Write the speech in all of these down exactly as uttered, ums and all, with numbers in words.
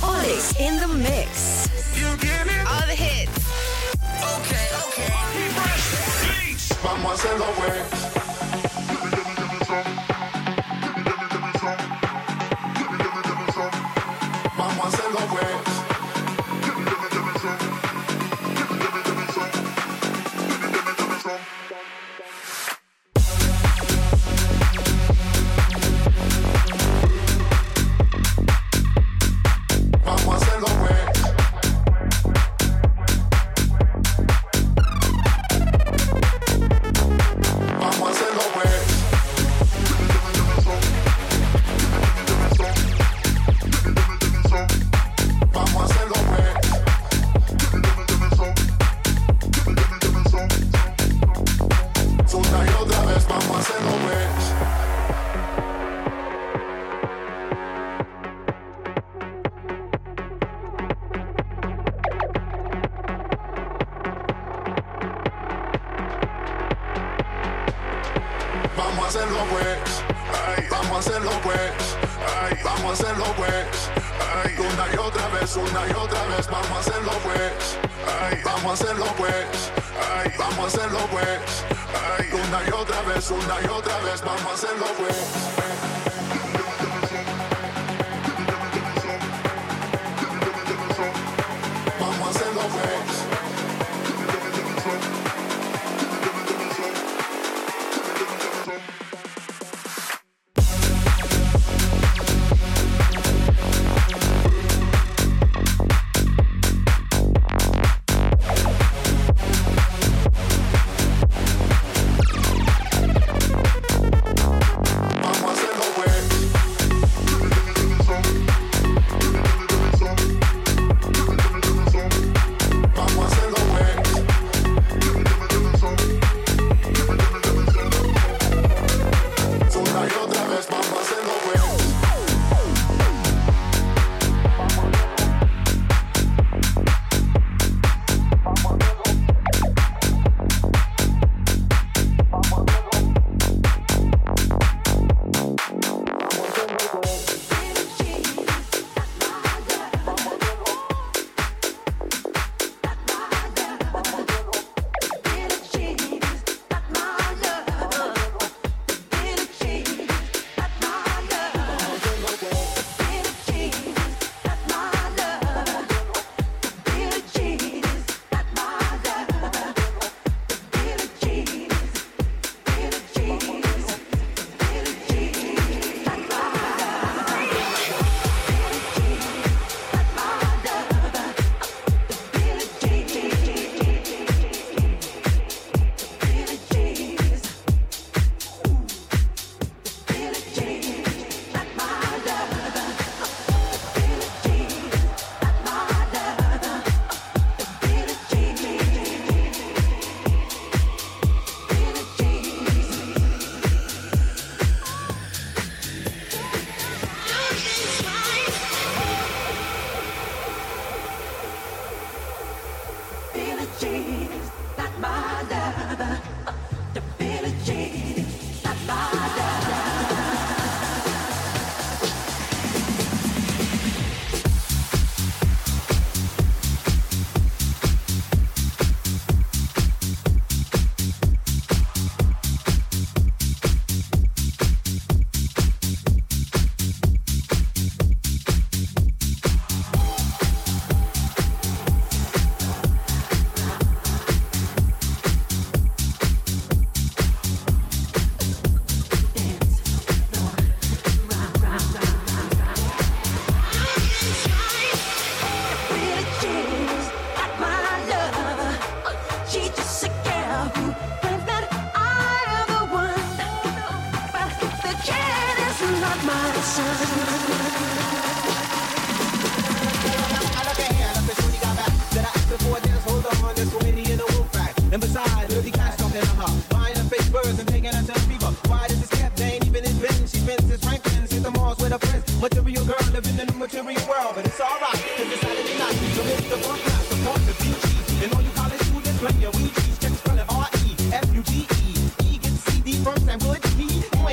OLiX in the Mix. You give me all the hits. Okay, okay. Mademoiselle Mademoiselle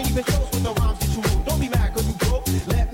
Even close with the rhymes that you wrote. Don't be mad cause you broke. Let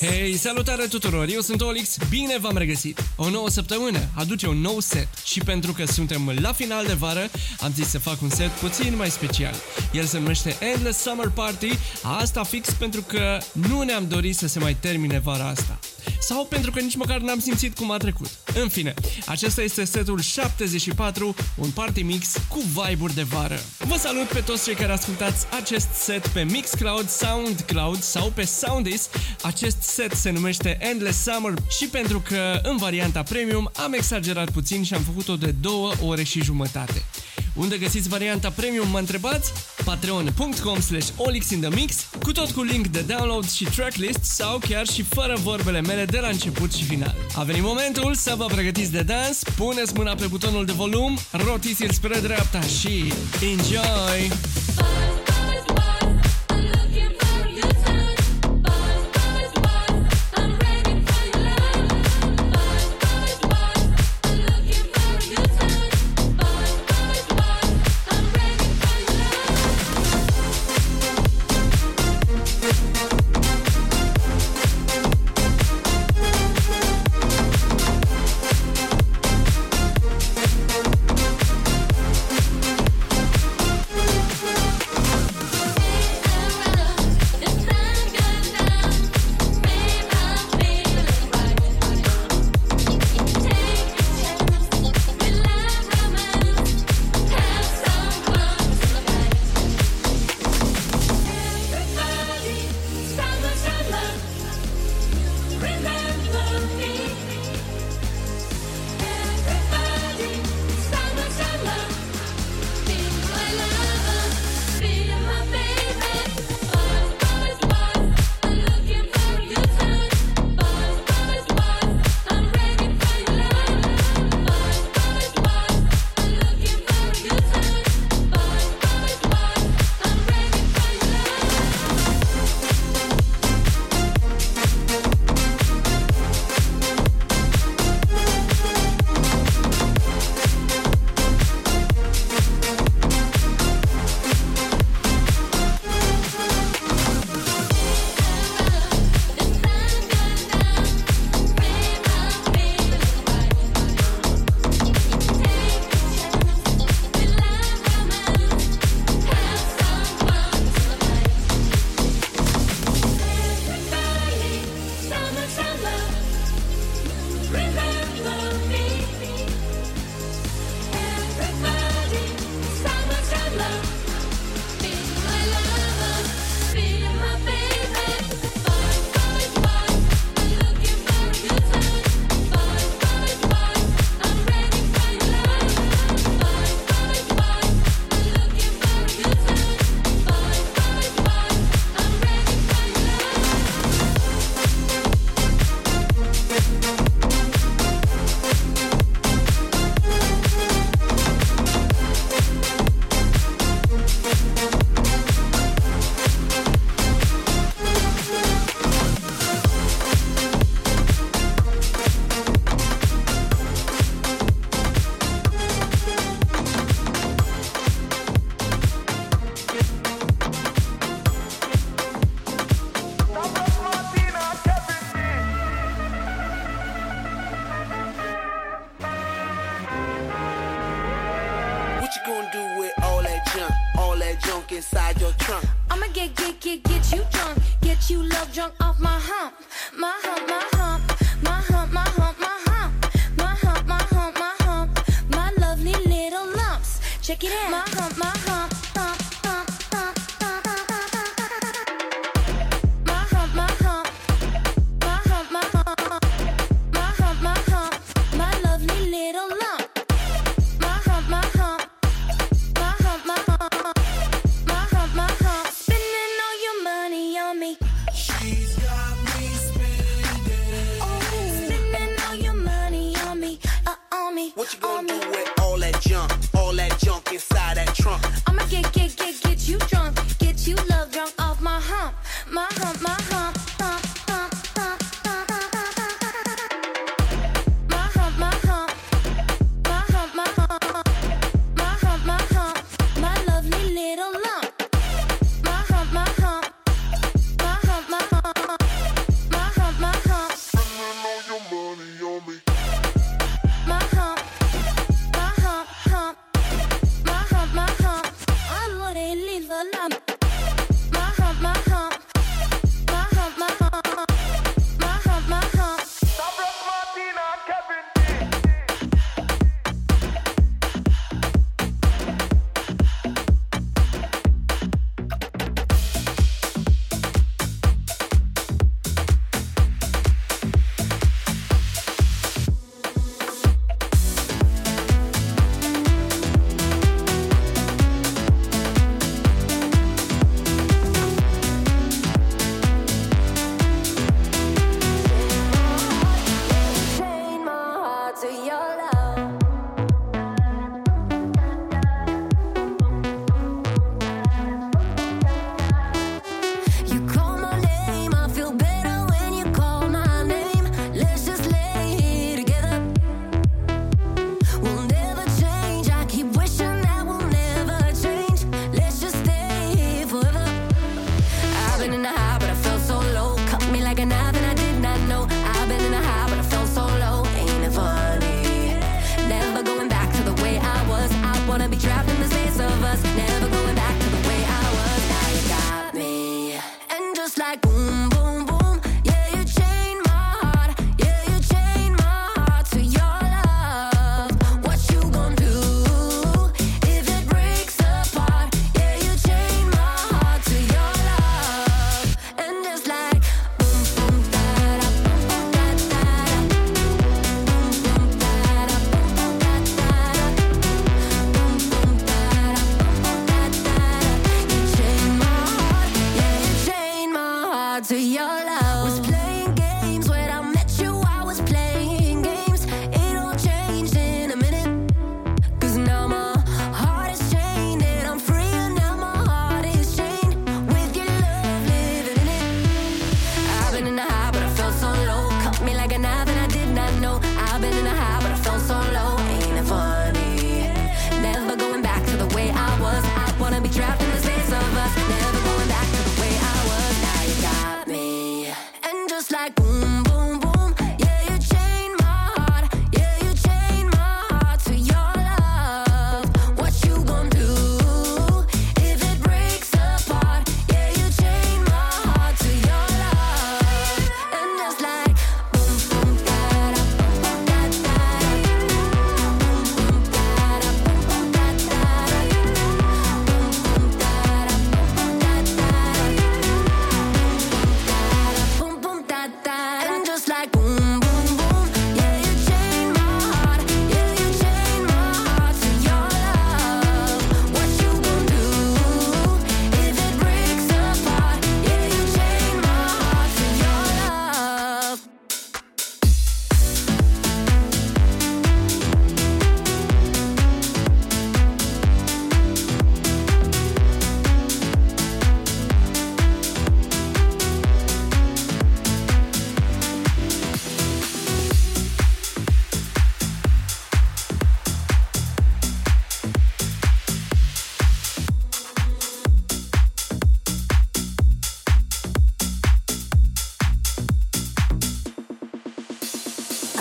Hei, salutare tuturor, eu sunt OLiX, bine v-am regăsit! O nouă săptămână aduce un nou set și pentru că suntem la final de vară, am zis să fac un set puțin mai special. El se numește Endless Summer Party, asta fix pentru că nu ne-am dorit să se mai termine vara asta. Sau pentru că nici măcar n-am simțit cum a trecut. În fine, acesta este setul șaptezeci și patru, un party mix cu vibe-uri de vară. Vă salut pe toți cei care ascultați acest set pe Mixcloud, Soundcloud sau pe Soundis. Acest set se numește Endless Summer și pentru că în varianta premium am exagerat puțin și am făcut-o de două ore și jumătate. Unde găsiți varianta premium, mă întrebați? patreon punct com slash olix in the mix, cu tot cu link de download și tracklist sau chiar și fără vorbele mele de la început și final. A venit momentul să vă pregătiți de dans, puneți mâna pe butonul de volum, rotiți-l spre dreapta și enjoy!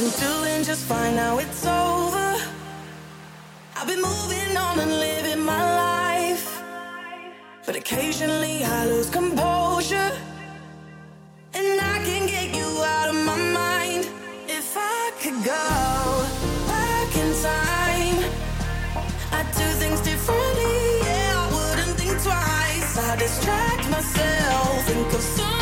been doing just fine, now it's over. I've been moving on and living my life, but occasionally I lose composure, and I can get you out of my mind. If I could go back in time, I'd do things differently, yeah, I wouldn't think twice. I distract myself, think of someone else.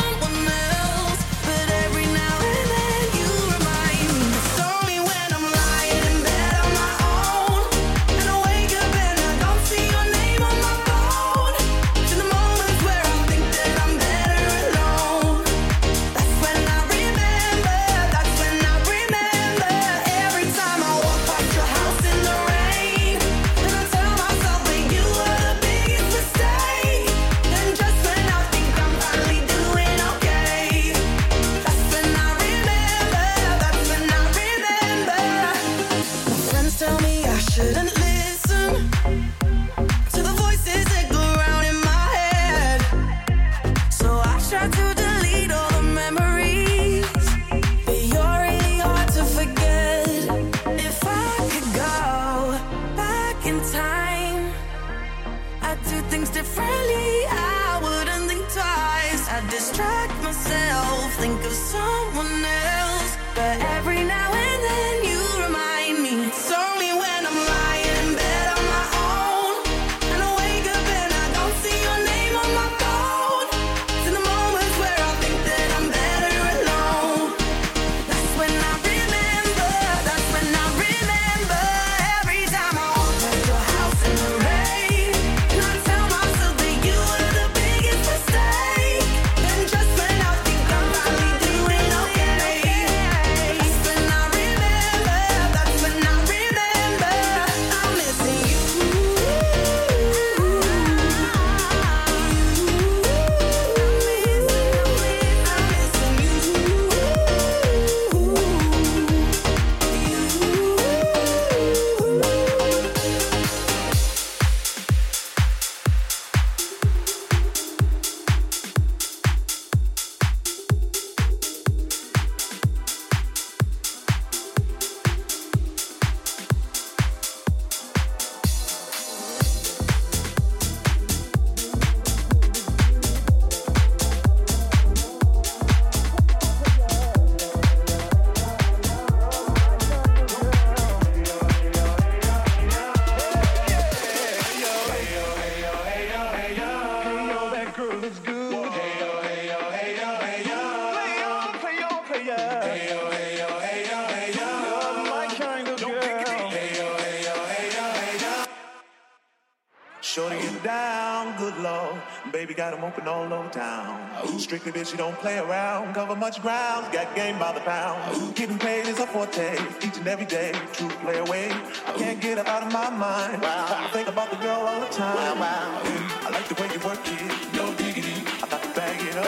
Strictly bitch, you don't play around, cover much ground, got game by the pound. Getting paid is a forte, each and every day, true play away. I can't get up out of my mind, wow. I think about the girl all the time. Wow. I like the way you work it, no diggity, I got to bag it up.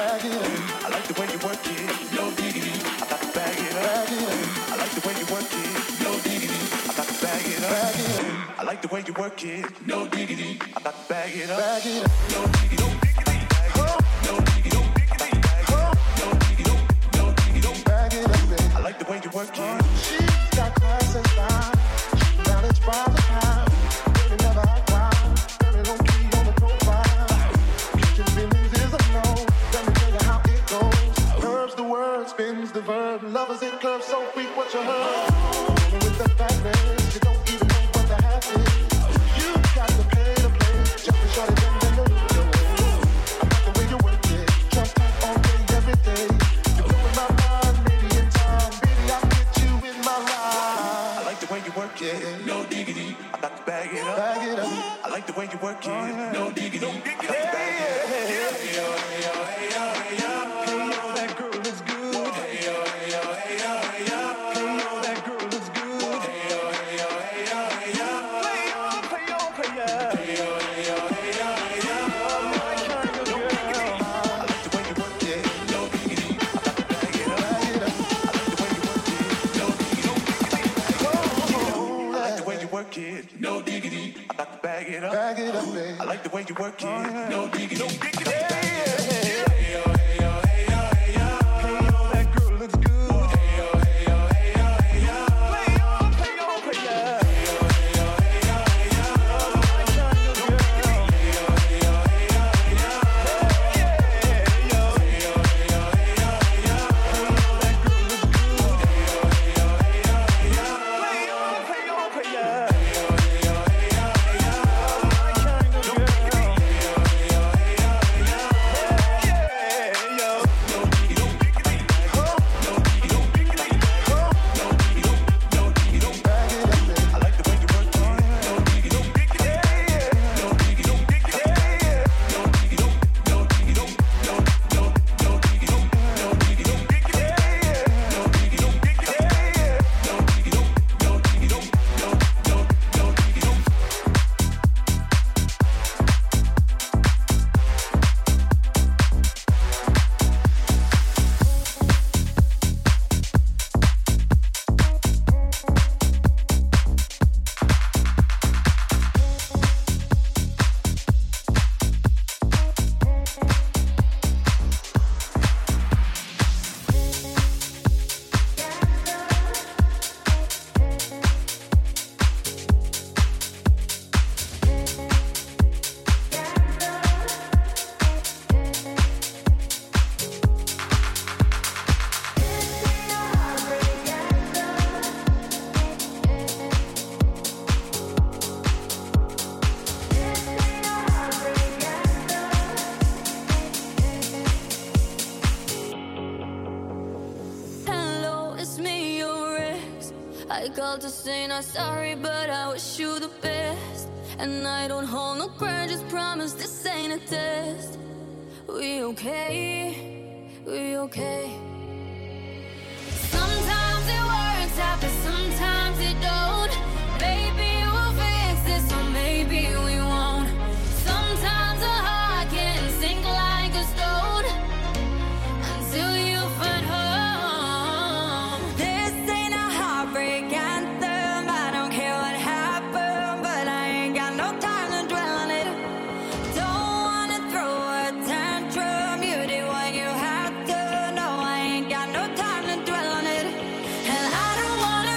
I like the way you work it, no diggity, I got to bag it up. I like the way you work it, no diggity, I got to bag it up. I like the way you work it, no diggity, I got to bag it up. No diggity, no diggity, no diggity. The way you work it. Oh, she's got class and style, knowledge by the pound. Really never act wild, very low key on the profile. Kitchen feelings is a flow, let me tell you how it goes. Curves the word, spins the verb, lovers in curves so weak, what you heard. Rolling with the fatness, you don't even know what the half is. You got to pay to play, jumping shorty down the loop. I got the way you work it, just tap all day, every day. You're blowing my mind, maybe in time. Yeah. No diggity, I got to bag it up. Bag it up. I like the way you work it. Oh, yeah. No diggity, no diggity. Yeah, yeah, yeah, yeah. Hey, yo, hey, yo, hey, yo, hey, yo. Hey, yo, that girl is good. Hey, yo, hey, yo, hey, yo, hey, yo. Hey, yo, that girl is good. Hey, yo, hey, yo, hey, yo, hey, yo. Play on, play on, play on. Hey, yo, hey, yo, hey, yo, hey, yo. Oh, my kind of girl. I like the way you work it. No diggity, I got to bag it up. Bag it up. I like the way you work it. No diggity, no diggity. Work it, no diggity. I got to bag it up. Bag it up, babe. I like the way you work it. Oh, yeah. No diggity, no diggity. Yeah, yeah, yeah. Hey, yo, hey, yo, hey, yo, hey, yo. Hey, yo, that girl looks good. Hey, yo, hey, yo, hey, yo, hey, yo. I called to say not sorry, but I wish you the best. And I don't hold no grudge, just promise this ain't a test. We okay, we okay. Sometimes it works out, but sometimes it don't. Maybe we'll fix this, or maybe we won't. Sometimes a heart can sink like a stone until you find home. This ain't a heartbreak anthem. I don't care what happened, but I ain't got no time to dwell on it. Don't wanna throw a tantrum. You did what you had to. No, I ain't got no time to dwell on it. And I don't wanna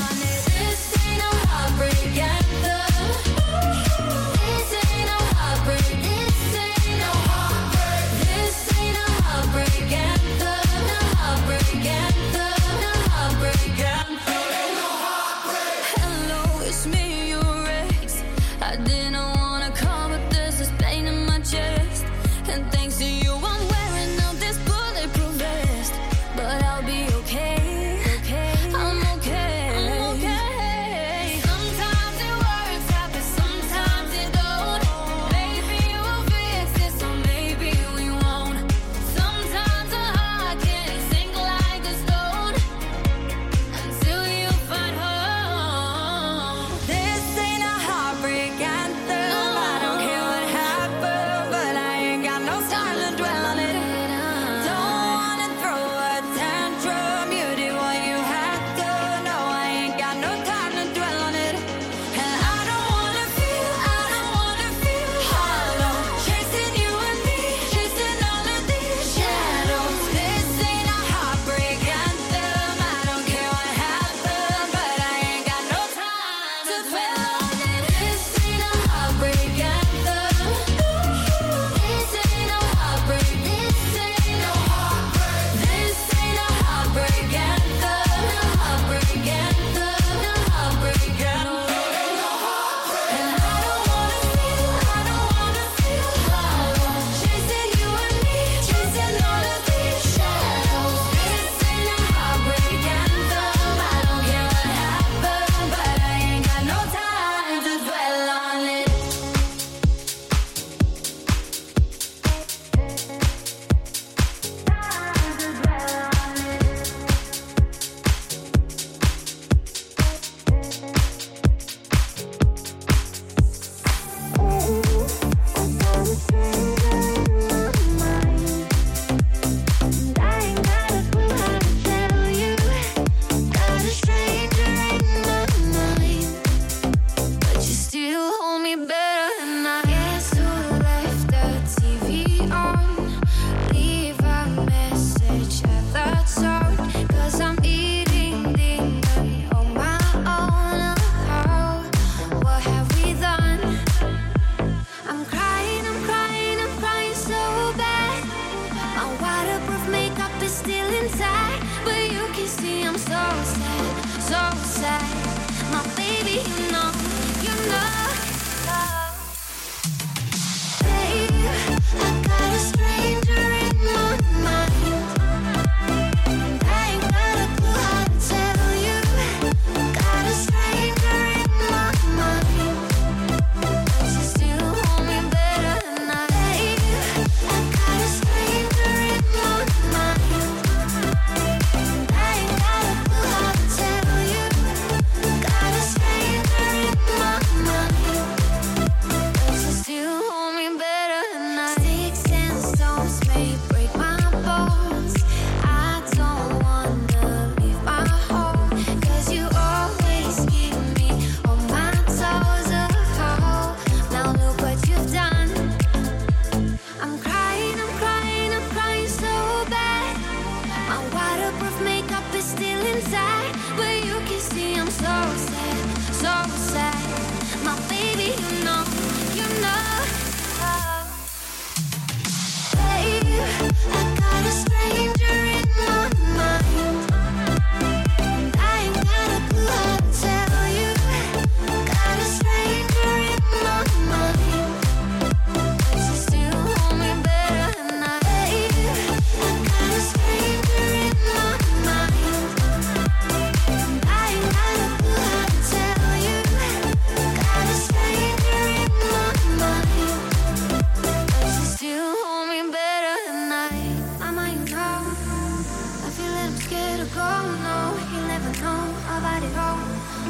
scared to go, no, you'll never know about it all.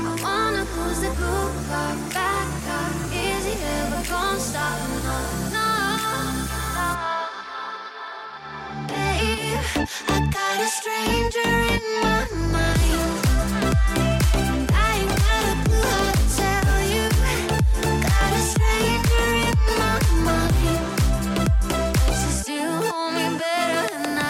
I wanna close the good part back up. Is it ever gonna stop? No, no, no. Babe, I got a stranger in my mind. I ain't got a clue how to tell you. I got a stranger in my mind. She's still hold me better than I.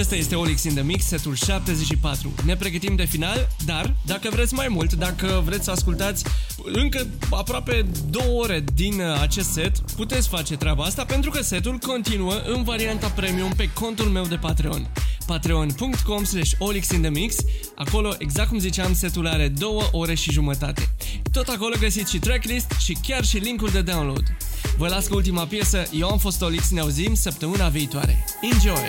Acesta este O L I X in the Mix, setul șaptezeci și patru. Ne pregătim de final, dar dacă vreți mai mult, dacă vreți să ascultați încă aproape două ore din acest set, puteți face treaba asta pentru că setul continuă în varianta premium pe contul meu de Patreon. patreon.com slash OLiX in the Mix. Acolo, exact cum ziceam, setul are două ore și jumătate. Tot acolo găsiți și tracklist și chiar și linkul de download. Vă las cu ultima piesă, eu am fost O L I X, ne auzim săptămâna viitoare. Enjoy!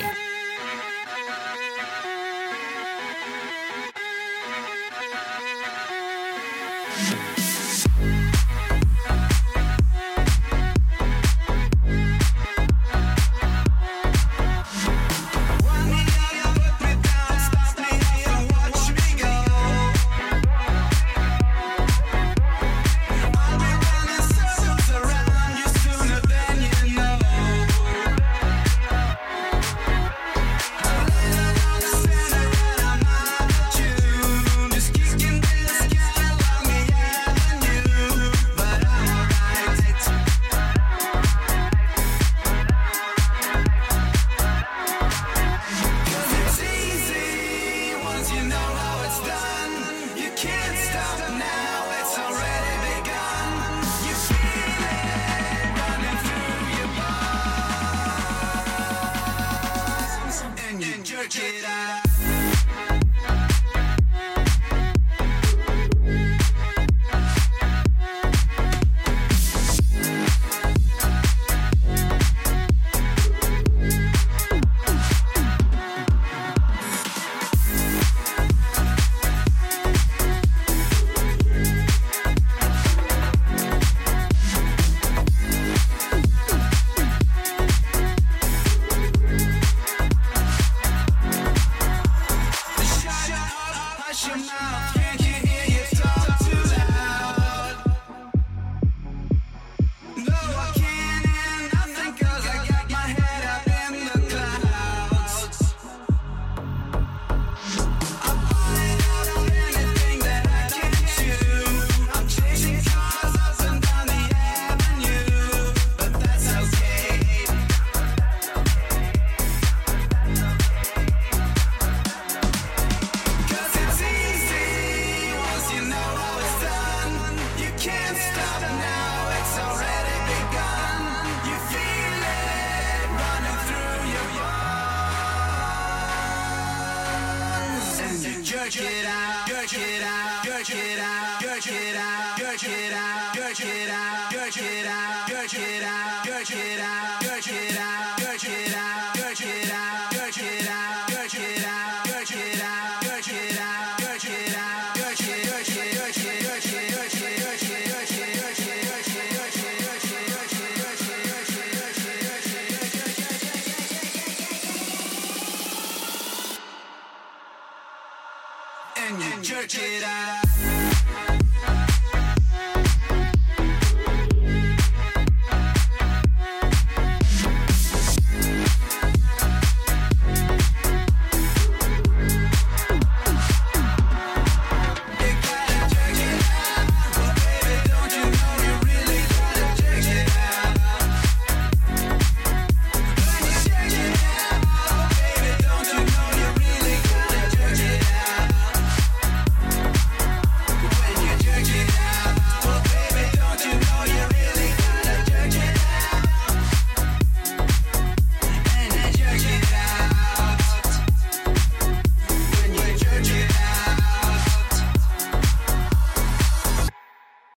And you jerk it out.